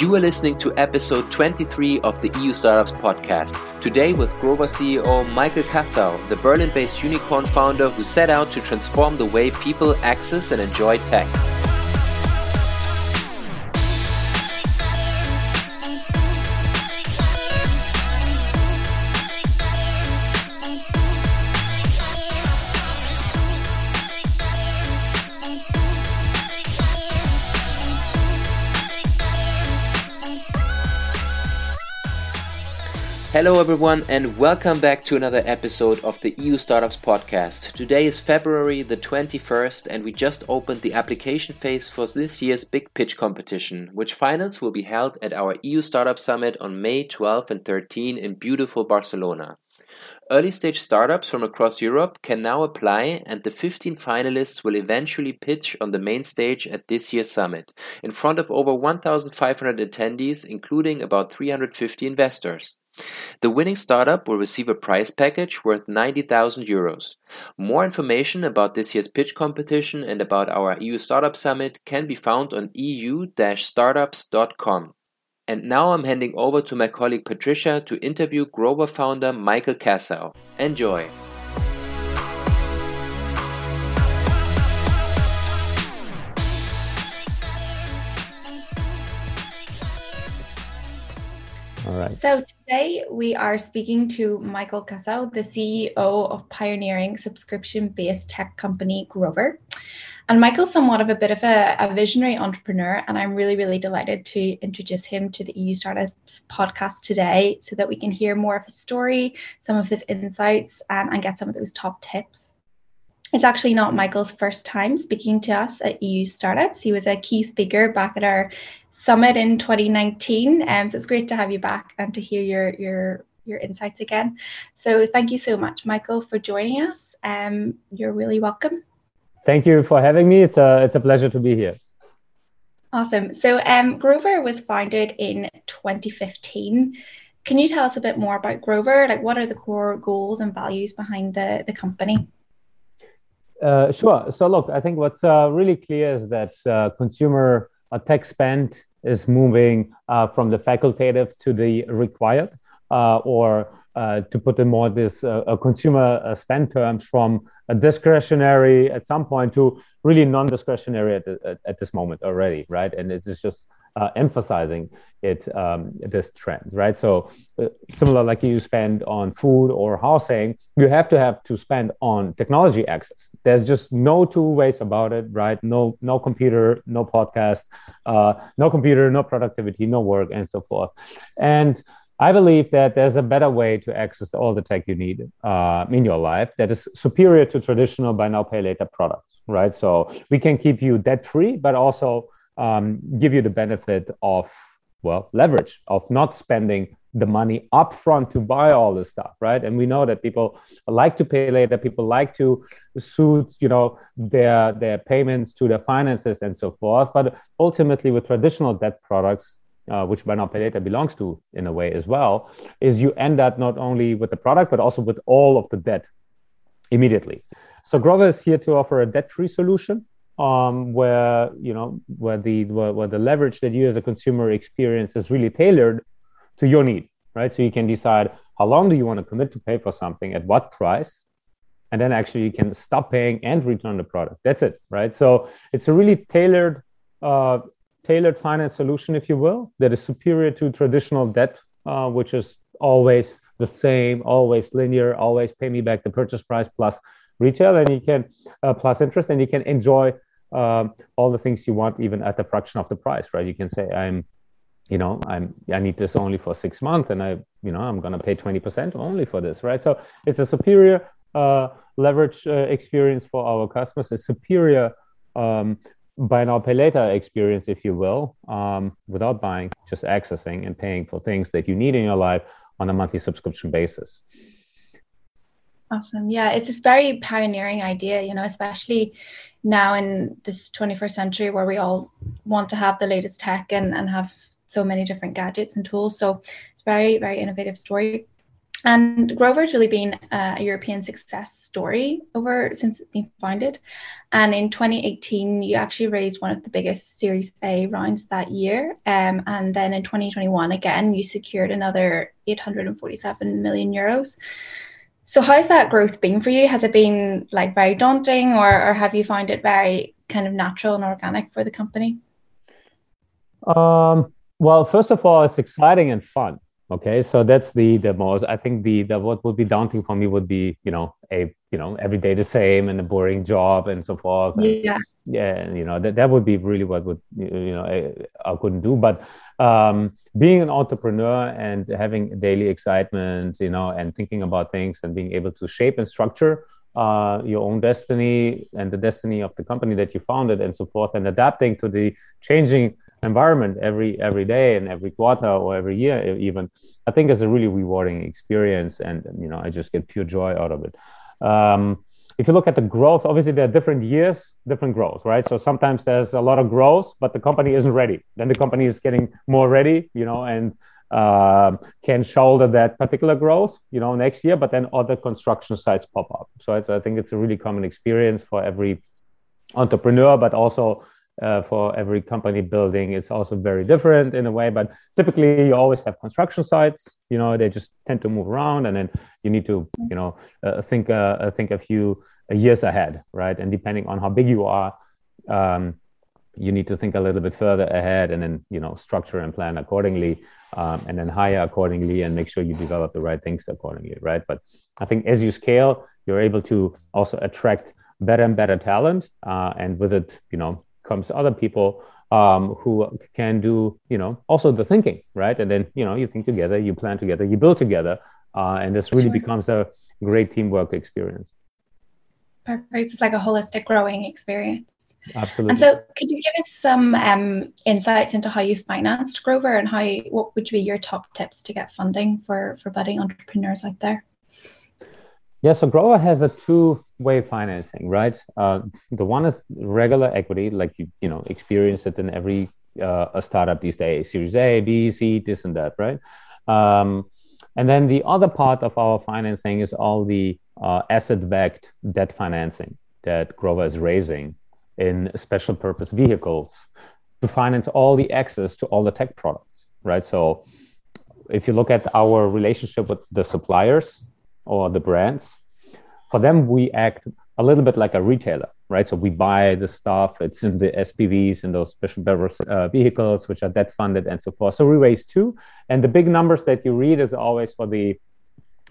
You are listening to episode 23 of the EU Startups Podcast. Today with Grover CEO Michael Cassau, the Berlin-based unicorn founder who set out to transform the way people access and enjoy tech. Hello everyone and welcome back to another episode of the EU Startups Podcast. Today is February the 21st and we just opened the application phase for this year's Big Pitch Competition, which finals will be held at our EU Startups Summit on May 12 and 13 in beautiful Barcelona. Early stage startups from across Europe can now apply and the 15 finalists will eventually pitch on the main stage at this year's summit in front of over 1,500 attendees, including about 350 investors. The winning startup will receive a prize package worth 90,000 euros. More information about this year's pitch competition and about our EU Startup Summit can be found on eu-startups.com. And now I'm handing over to my colleague Patricia to interview Grover founder Michael Cassau. Enjoy! All right. So today we are speaking to Michael Cassau, the CEO of pioneering subscription-based tech company Grover. And Michael's somewhat of a bit of a visionary entrepreneur, and I'm really delighted to introduce him to the EU Startups Podcast today so that we can hear more of his story, some of his insights, and get some of those top tips. It's actually not Michael's first time speaking to us at EU Startups. He was a key speaker back at our summit in 2019, and so it's great to have you back and to hear your insights again. So thank you so much, Michael, for joining us. You're really welcome. Thank you for having me. It's a pleasure to be here. Awesome. So Grover was founded in 2015. Can you tell us a bit more about Grover? Like, what are the core goals and values behind the company? Sure. So look, I think what's really clear is that consumer tech spend is moving from the facultative to the required, or to put in more this consumer spend terms, from a discretionary at some point to really non-discretionary at this moment already, right? And it's just emphasizing it, this trend, right? So similar like you spend on food or housing, you have to spend on technology access. There's just no two ways about it, right? No computer, no podcast, no computer, no productivity, no work, and so forth. And I believe that there's a better way to access all the tech you need in your life that is superior to traditional buy now, pay later products, right? So we can keep you debt-free, but also give you the benefit of, well, leverage of not spending the money upfront to buy all this stuff, right? And we know that people like to pay later, people like to suit, their payments to their finances and so forth. But ultimately, with traditional debt products, which buy now pay later belongs to in a way as well, is you end up not only with the product, but also with all of the debt immediately. So Grover is here to offer a debt-free solution where the leverage that you as a consumer experience is really tailored to your need, right? So you can decide how long do you want to commit to pay for something, at what price, and then actually you can stop paying and return the product. That's it, right? So it's a really tailored finance solution, if you will, that is superior to traditional debt, which is always the same, always linear, always pay me back the purchase price plus retail, and you can plus interest, and you can enjoy all the things you want, even at a fraction of the price, right? You can say, I need this only for 6 months, and I'm gonna pay 20% only for this, right? So it's a superior leverage experience for our customers, a superior buy now pay later experience, if you will, without buying, just accessing and paying for things that you need in your life on a monthly subscription basis. Awesome. Yeah, it's this very pioneering idea, especially now in this 21st century where we all want to have the latest tech and have so many different gadgets and tools. So it's very, very innovative story. And Grover has really been a European success story since it's been founded. And in 2018, you actually raised one of the biggest Series A rounds that year. And then in 2021, again, you secured another 847 million euros. So how's that growth been for you? Has it been like very daunting, or have you found it very kind of natural and organic for the company? Well, first of all, it's exciting and fun. Okay, so that's the most. I think the what would be daunting for me would be every day the same and a boring job and so forth. That would be really what would I couldn't do. But being an entrepreneur and having daily excitement, and thinking about things and being able to shape and structure your own destiny and the destiny of the company that you founded and so forth, and adapting to the changing environment every day and every quarter or every year even, I think is a really rewarding experience, and I just get pure joy out of it. If you look at the growth, obviously there are different years, different growth, right? So sometimes there's a lot of growth, but the company isn't ready. Then the company is getting more ready, and can shoulder that particular growth, next year. But then other construction sites pop up. So I think it's a really common experience for every entrepreneur, but also for every company building. It's also very different in a way, but typically you always have construction sites, they just tend to move around, and then you need to, think a few years ahead, right? And depending on how big you are, you need to think a little bit further ahead, and then, structure and plan accordingly, and then hire accordingly, and make sure you develop the right things accordingly, right? But I think as you scale, you're able to also attract better and better talent, and with it, comes other people who can do, also the thinking, right? And then, you think together, you plan together, you build together, and this really becomes a great teamwork experience. Perfect. It's like a holistic growing experience. Absolutely. And so could you give us some insights into how you financed Grover, and what would be your top tips to get funding for budding entrepreneurs out there? Yeah, so Grover has a two-way financing, right? The one is regular equity, like you experience it in every a startup these days, Series A, B, C, this and that, right? And then the other part of our financing is all the asset-backed debt financing that Grover is raising in special purpose vehicles to finance all the access to all the tech products, right? So if you look at our relationship with the suppliers or the brands, for them, we act a little bit like a retailer, right? So we buy the stuff, it's in the SPVs and those special purpose vehicles, which are debt funded and so forth. So we raise two. And the big numbers that you read is always a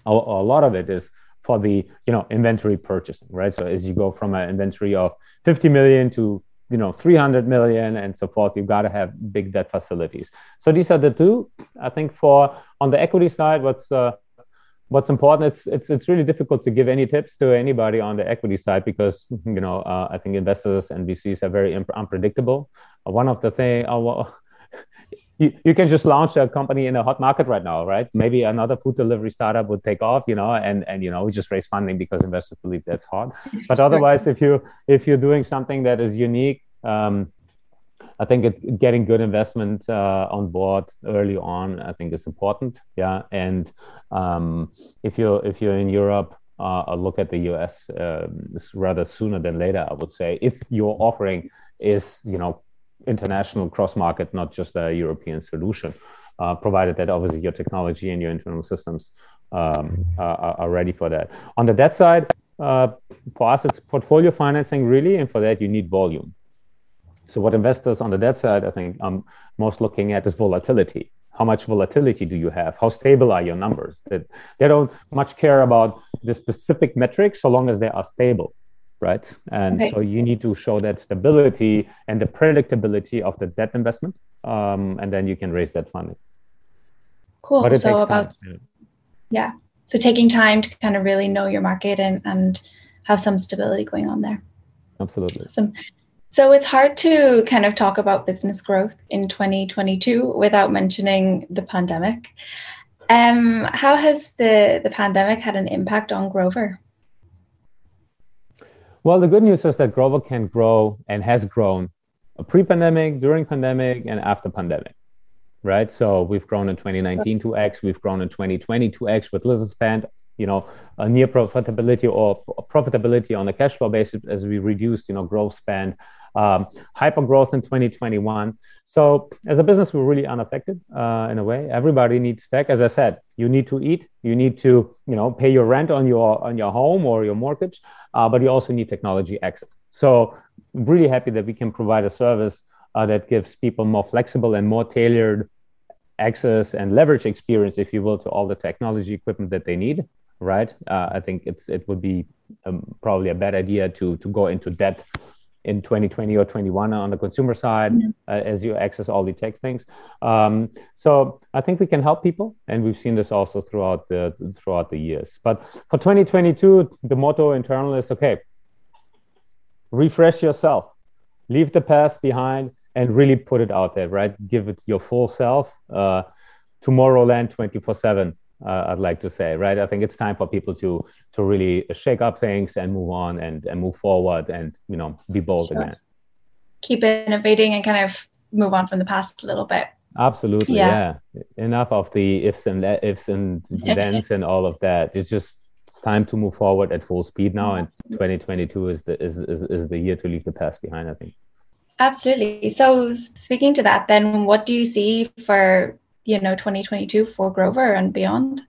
lot of it is for the, inventory purchasing, right? So as you go from an inventory of 50 million to, 300 million and so forth, you've got to have big debt facilities. So these are the two. I think on the equity side, what's important, it's really difficult to give any tips to anybody on the equity side because, I think investors and VCs are very unpredictable. One of the things, you can just launch a company in a hot market right now, right? Maybe another food delivery startup would take off, and we just raise funding because investors believe that's hot. But otherwise, if you're doing something that is unique, I think getting good investment on board early on, I think, is important. Yeah, and if you're in Europe, I'll look at the US rather sooner than later, I would say, if your offering is international cross market, not just a European solution, provided that obviously your technology and your internal systems are ready for that. On the debt side, for us, it's portfolio financing really, and for that you need volume. So what investors on the debt side, I think, most looking at is volatility. How much volatility do you have? How stable are your numbers? That they don't much care about the specific metrics so long as they are stable, right? And So you need to show that stability and the predictability of the debt investment, and then you can raise that funding. Cool. So about time. Yeah. So taking time to kind of really know your market and have some stability going on there. Absolutely. Awesome. So it's hard to kind of talk about business growth in 2022 without mentioning the pandemic. How has the pandemic had an impact on Grover? Well, the good news is that Grover can grow and has grown pre-pandemic, during pandemic, and after pandemic. right? So we've grown in 2019 2x, we've grown in 2020 2x with little spend, you know, a near profitability or profitability on a cash flow basis as we reduced, you know, growth spend, hyper growth in 2021. So as a business, we're really unaffected in a way. Everybody needs tech. As I said, you need to eat, you need to, you know, pay your rent on your home or your mortgage, but you also need technology access. So I'm really happy that we can provide a service that gives people more flexible and more tailored access and leverage experience, if you will, to all the technology equipment that they need. Right. I think it would be probably a bad idea to go into debt in 2020 or 21 on the consumer side, as you access all the tech things. So I think we can help people. And we've seen this also throughout the years. But for 2022, the motto internal is, okay, refresh yourself, leave the past behind and really put it out there, right? Give it your full self, Tomorrowland 24/7. I'd like to say, right? I think it's time for people to really shake up things and move on and move forward and, you know, be bold again. Keep innovating and kind of move on from the past a little bit. Absolutely, yeah. Enough of the ifs and thens and all of that. It's just it's time to move forward at full speed now. And 2022 is the year to leave the past behind, I think. Absolutely. So speaking to that, then what do you see for, you know, 2022 for Grover and beyond?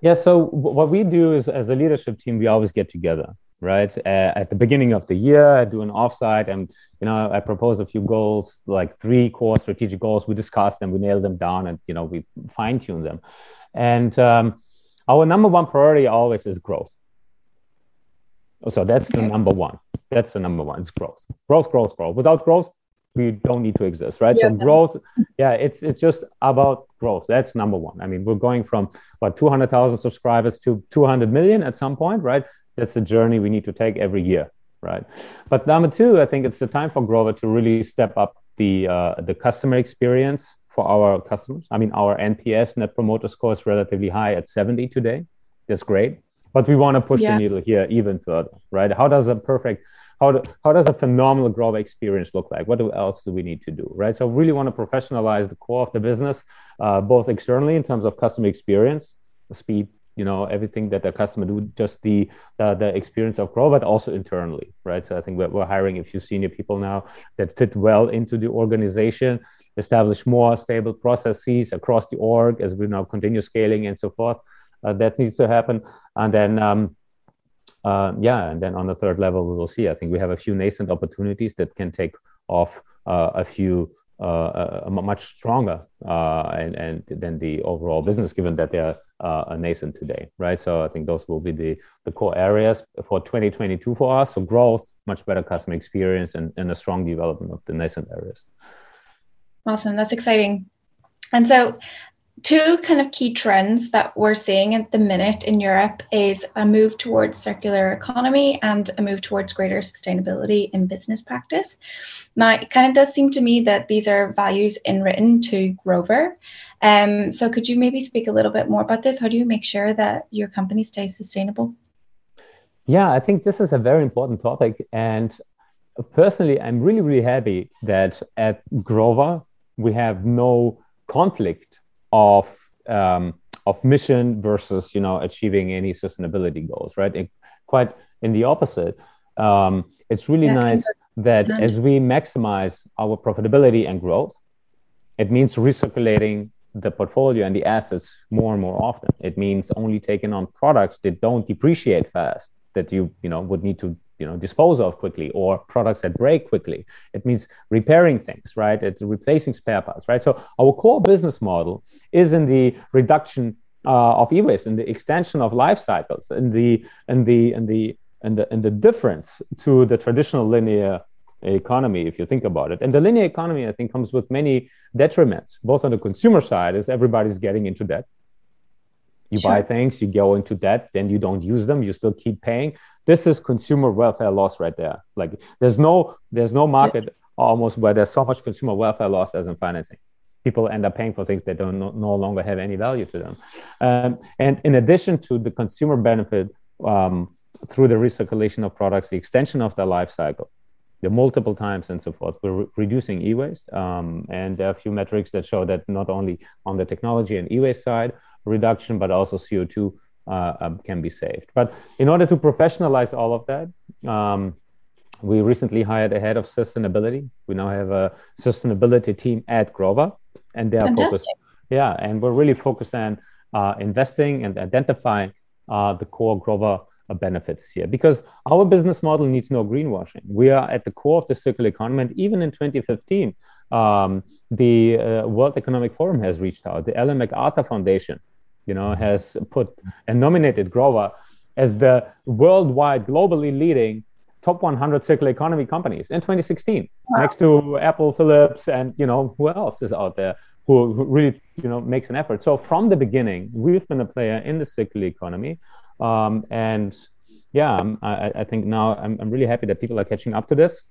Yeah, so what we do is as a leadership team, we always get together, right? At the beginning of the year, I do an offsite and, you know, I propose a few goals, like 3 core strategic goals. We discuss them, we nail them down and, you know, we fine tune them. And our number one priority always is growth. So that's the number one. That's the number one. It's growth. Growth, growth, growth. Without growth, we don't need to exist, right? Yeah. So growth, yeah, it's just about growth. That's number one. I mean, we're going from about 200,000 subscribers to 200 million at some point, right? That's the journey we need to take every year, right? But number two, I think it's the time for Grover to really step up the customer experience for our customers. I mean, our NPS, Net Promoter Score, is relatively high at 70 today. That's great. But we want to push the needle here even further, right? How does a phenomenal Grover experience look like? What else do we need to do, right? So we really want to professionalize the core of the business, both externally in terms of customer experience, speed, you know, everything that the customer do, just the experience of Grover, but also internally, right? So I think we're hiring a few senior people now that fit well into the organization, establish more stable processes across the org as we now continue scaling and so forth. That needs to happen. And then... and then on the third level, we will see. I think we have a few nascent opportunities that can take off much stronger and than the overall business, given that they're nascent today, right? So I think those will be the core areas for 2022 for us. So growth, much better customer experience, and a strong development of the nascent areas. Awesome. That's exciting. And so... 2 kind of key trends that we're seeing at the minute in Europe is a move towards circular economy and a move towards greater sustainability in business practice. Now, it kind of does seem to me that these are values inwritten to Grover. So could you maybe speak a little bit more about this? How do you make sure that your company stays sustainable? Yeah, I think this is a very important topic. And personally, I'm really, really happy that at Grover, we have no conflict of mission versus, you know, achieving any sustainability goals, right? Quite in the opposite. It's really nice that as we maximize our profitability and growth, it means recirculating the portfolio and the assets more and more often. It means only taking on products that don't depreciate fast, that you know, would need to, you know, dispose of quickly, or products that break quickly. It means repairing things, right? It's replacing spare parts, right? So our core business model is in the reduction of e-waste, in the extension of life cycles, in the difference to the traditional linear economy, if you think about it. And the linear economy, I think, comes with many detriments, both on the consumer side, as everybody's getting into debt. You buy things, you go into debt, then you don't use them, you still keep paying. This is consumer welfare loss right there. Like there's no market almost where there's so much consumer welfare loss as in financing. People end up paying for things that don't no longer have any value to them. And in addition to the consumer benefit through the recirculation of products, the extension of their life cycle, multiple times and so forth. We're reducing e-waste, and there are a few metrics that show that not only on the technology and e-waste side reduction, but also CO2 can be saved. But in order to professionalize all of that, we recently hired a head of sustainability. We now have a sustainability team at Grover, and they are focused. Yeah, and we're really focused on investing and identifying the core Grover benefits here, because our business model needs no greenwashing. We are at the core of the circular economy, and even in 2015, the World Economic Forum has reached out. The Ellen MacArthur Foundation, has put and nominated Grover as the worldwide, globally leading top 100 circular economy companies in 2016, wow, next to Apple, Philips, and who else is out there who really makes an effort. So from the beginning, we've been a player in the circular economy, and yeah, I think now I'm really happy that people are catching up to this,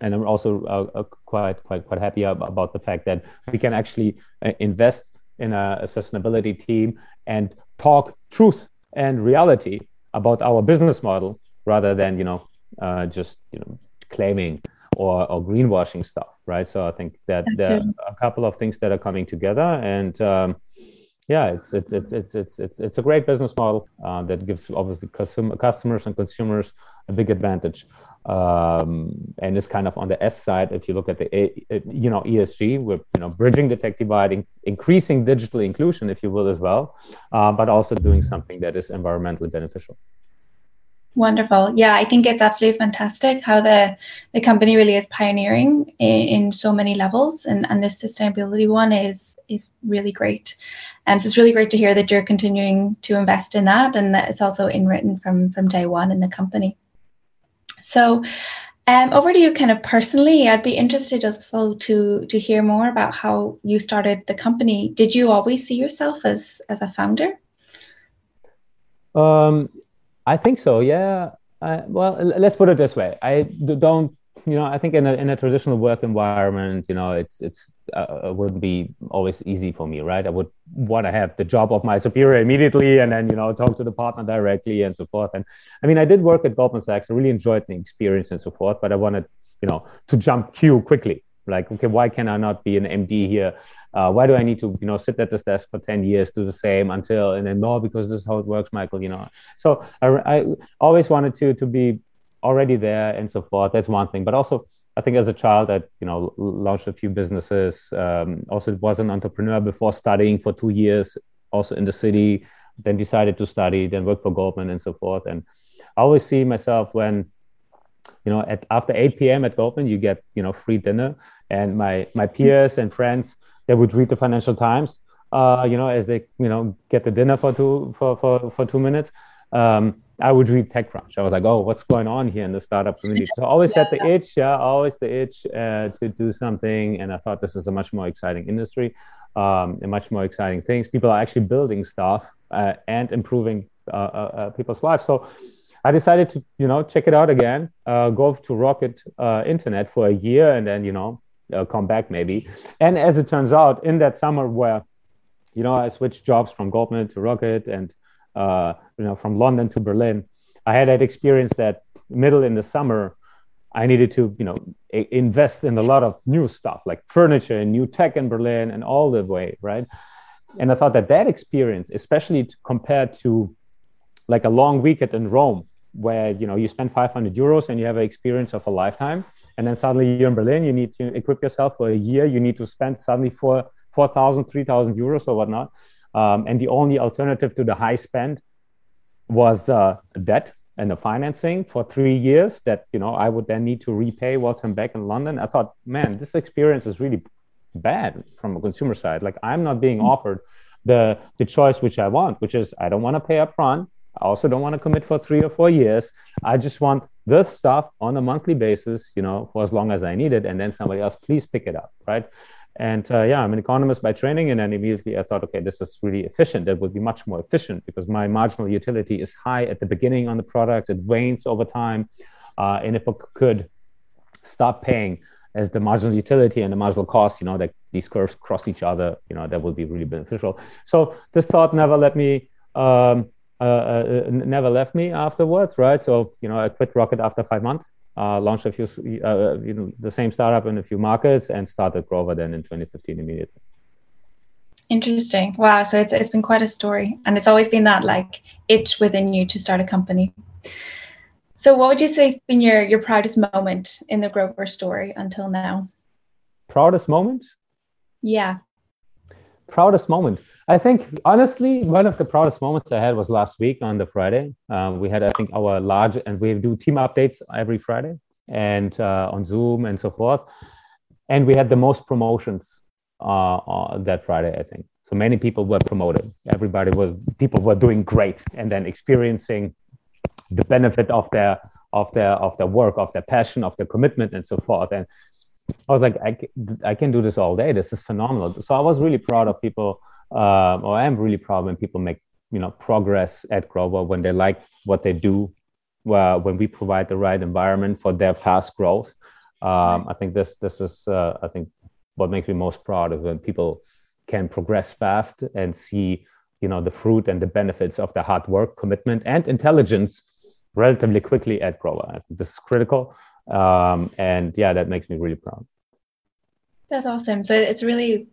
and I'm also quite happy about the fact that we can actually invest in a sustainability team and talk truth and reality about our business model rather than just claiming or greenwashing stuff, right? So I think that there are a couple of things that are coming together, and it's a great business model that gives obviously customers and consumers a big advantage, and it's kind of on the S side. If you look at the ESG, we're bridging the tech divide, increasing digital inclusion, if you will, as well, but also doing something that is environmentally beneficial. Wonderful. Yeah, I think it's absolutely fantastic how the company really is pioneering in so many levels. And this sustainability one is really great. And so it's really great to hear that you're continuing to invest in that, and that it's also in-written from day one in the company. So over to you kind of personally, I'd be interested also to hear more about how you started the company. Did you always see yourself as a founder? I think so, yeah. Well, let's put it this way. I don't, I think in a traditional work environment, it wouldn't be always easy for me, right? I would want to have the job of my superior immediately and then, talk to the partner directly and so forth. And I mean, I did work at Goldman Sachs. I really enjoyed the experience and so forth, but I wanted, to jump queue quickly. Like, okay, why can I not be an MD here? Why do I need to, sit at this desk for 10 years, do the same until, and then no, because this is how it works, Michael, So I always wanted to be already there and so forth. That's one thing. But also, I think as a child, I, launched a few businesses. Also was an entrepreneur before studying for 2 years, also in the city, then decided to study, then worked for Goldman and so forth. And I always see myself when, after 8 p.m. at Goldman, you get, free dinner. And my peers and friends, they would read the Financial Times, as they, get the dinner for 2 minutes. I would read TechCrunch. I was like, oh, what's going on here in the startup community? So I always had the itch, to do something. And I thought this is a much more exciting industry, and much more exciting things. People are actually building stuff and improving people's lives. So I decided to, check it out again, go to Rocket Internet for a year and then, come back maybe. And as it turns out, in that summer where, I switched jobs from Goldman to Rocket and, from London to Berlin, I had that experience that middle in the summer, I needed to, invest in a lot of new stuff like furniture and new tech in Berlin and all the way, right? And I thought that experience, especially compared to like a long weekend in Rome, where, you spend 500 euros and you have an experience of a lifetime. And then suddenly you're in Berlin, you need to equip yourself for a year. You need to spend suddenly 4,000, 3,000 euros or whatnot. And the only alternative to the high spend was debt and the financing for 3 years that, I would then need to repay whilst I'm back in London. I thought, man, this experience is really bad from a consumer side. Like, I'm not being offered the choice which I want, which is I don't want to pay up front. I also don't want to commit for 3 or 4 years. I just want this stuff on a monthly basis, for as long as I need it. And then somebody else, please pick it up, right? And I'm an economist by training. And then immediately I thought, okay, this is really efficient. That would be much more efficient because my marginal utility is high at the beginning on the product. It wanes over time. And if I could stop paying as the marginal utility and the marginal cost, that these curves cross each other, that would be really beneficial. So this thought never let me... never left me afterwards, right? So, I quit Rocket after 5 months launched a few, the same startup in a few markets, and started Grover then in 2015 immediately. Interesting. Wow. So it's been quite a story, and it's always been that like itch within you to start a company. So what would you say has been your proudest moment in the Grover story until now? Proudest moment? Yeah. Proudest moment. I think, honestly, one of the proudest moments I had was last week on the Friday. We had, I think, our large, and we do team updates every Friday and on Zoom and so forth. And we had the most promotions that Friday, I think. So many people were promoted. People were doing great and then experiencing the benefit of their work, of their passion, of their commitment and so forth. And I was like, I can do this all day. This is phenomenal. So I was really proud of people, or I am really proud when people make, progress at Grover, when they like what they do, when we provide the right environment for their fast growth. I think this is, I think, what makes me most proud is when people can progress fast and see, the fruit and the benefits of the hard work, commitment, and intelligence relatively quickly at Grover. I think this is critical. And yeah, that makes me really proud. That's awesome. So it's really,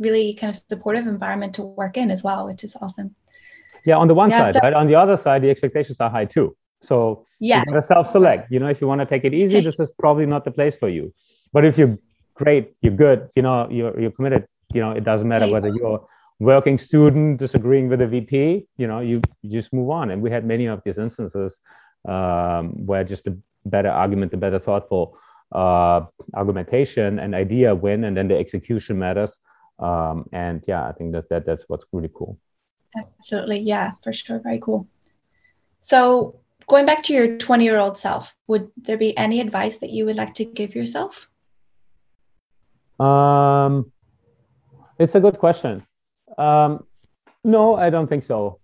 really kind of supportive environment to work in as well, which is awesome. Yeah, on the one side, right? On the other side, the expectations are high too. So yeah, you gotta self-select. If you want to take it easy, this is probably not the place for you. But if you're great, you're good, you're committed, it doesn't matter whether you're working student disagreeing with a VP, you just move on. And we had many of these instances where just the better argument, the better thoughtful argumentation and idea win, and then the execution matters. And yeah, I think that's what's really cool. Absolutely. Yeah, for sure. Very cool. So going back to your 20-year-old self, would there be any advice that you would like to give yourself? It's a good question. No, I don't think so.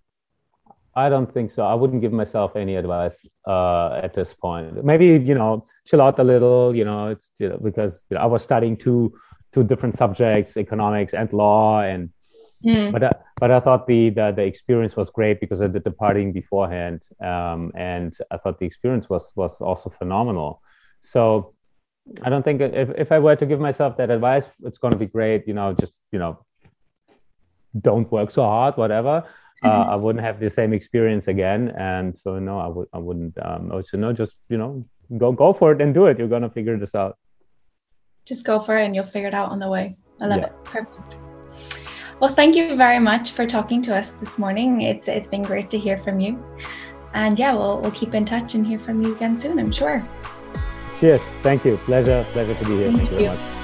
I wouldn't give myself any advice at this point. Maybe, chill out a little, it's because I was studying two different subjects, economics and law. And but I thought the experience was great because I did the partying beforehand. And I thought the experience was also phenomenal. So I don't think if I were to give myself that advice, it's going to be great, just, don't work so hard, whatever. I wouldn't have the same experience again, and so no, I wouldn't. Go for it and do it. You're gonna figure this out. Just go for it, and you'll figure it out on the way. I love it. Perfect. Well, thank you very much for talking to us this morning. It's been great to hear from you, and yeah, we'll keep in touch and hear from you again soon, I'm sure. Cheers. Thank you. Pleasure to be here. Thank you very much.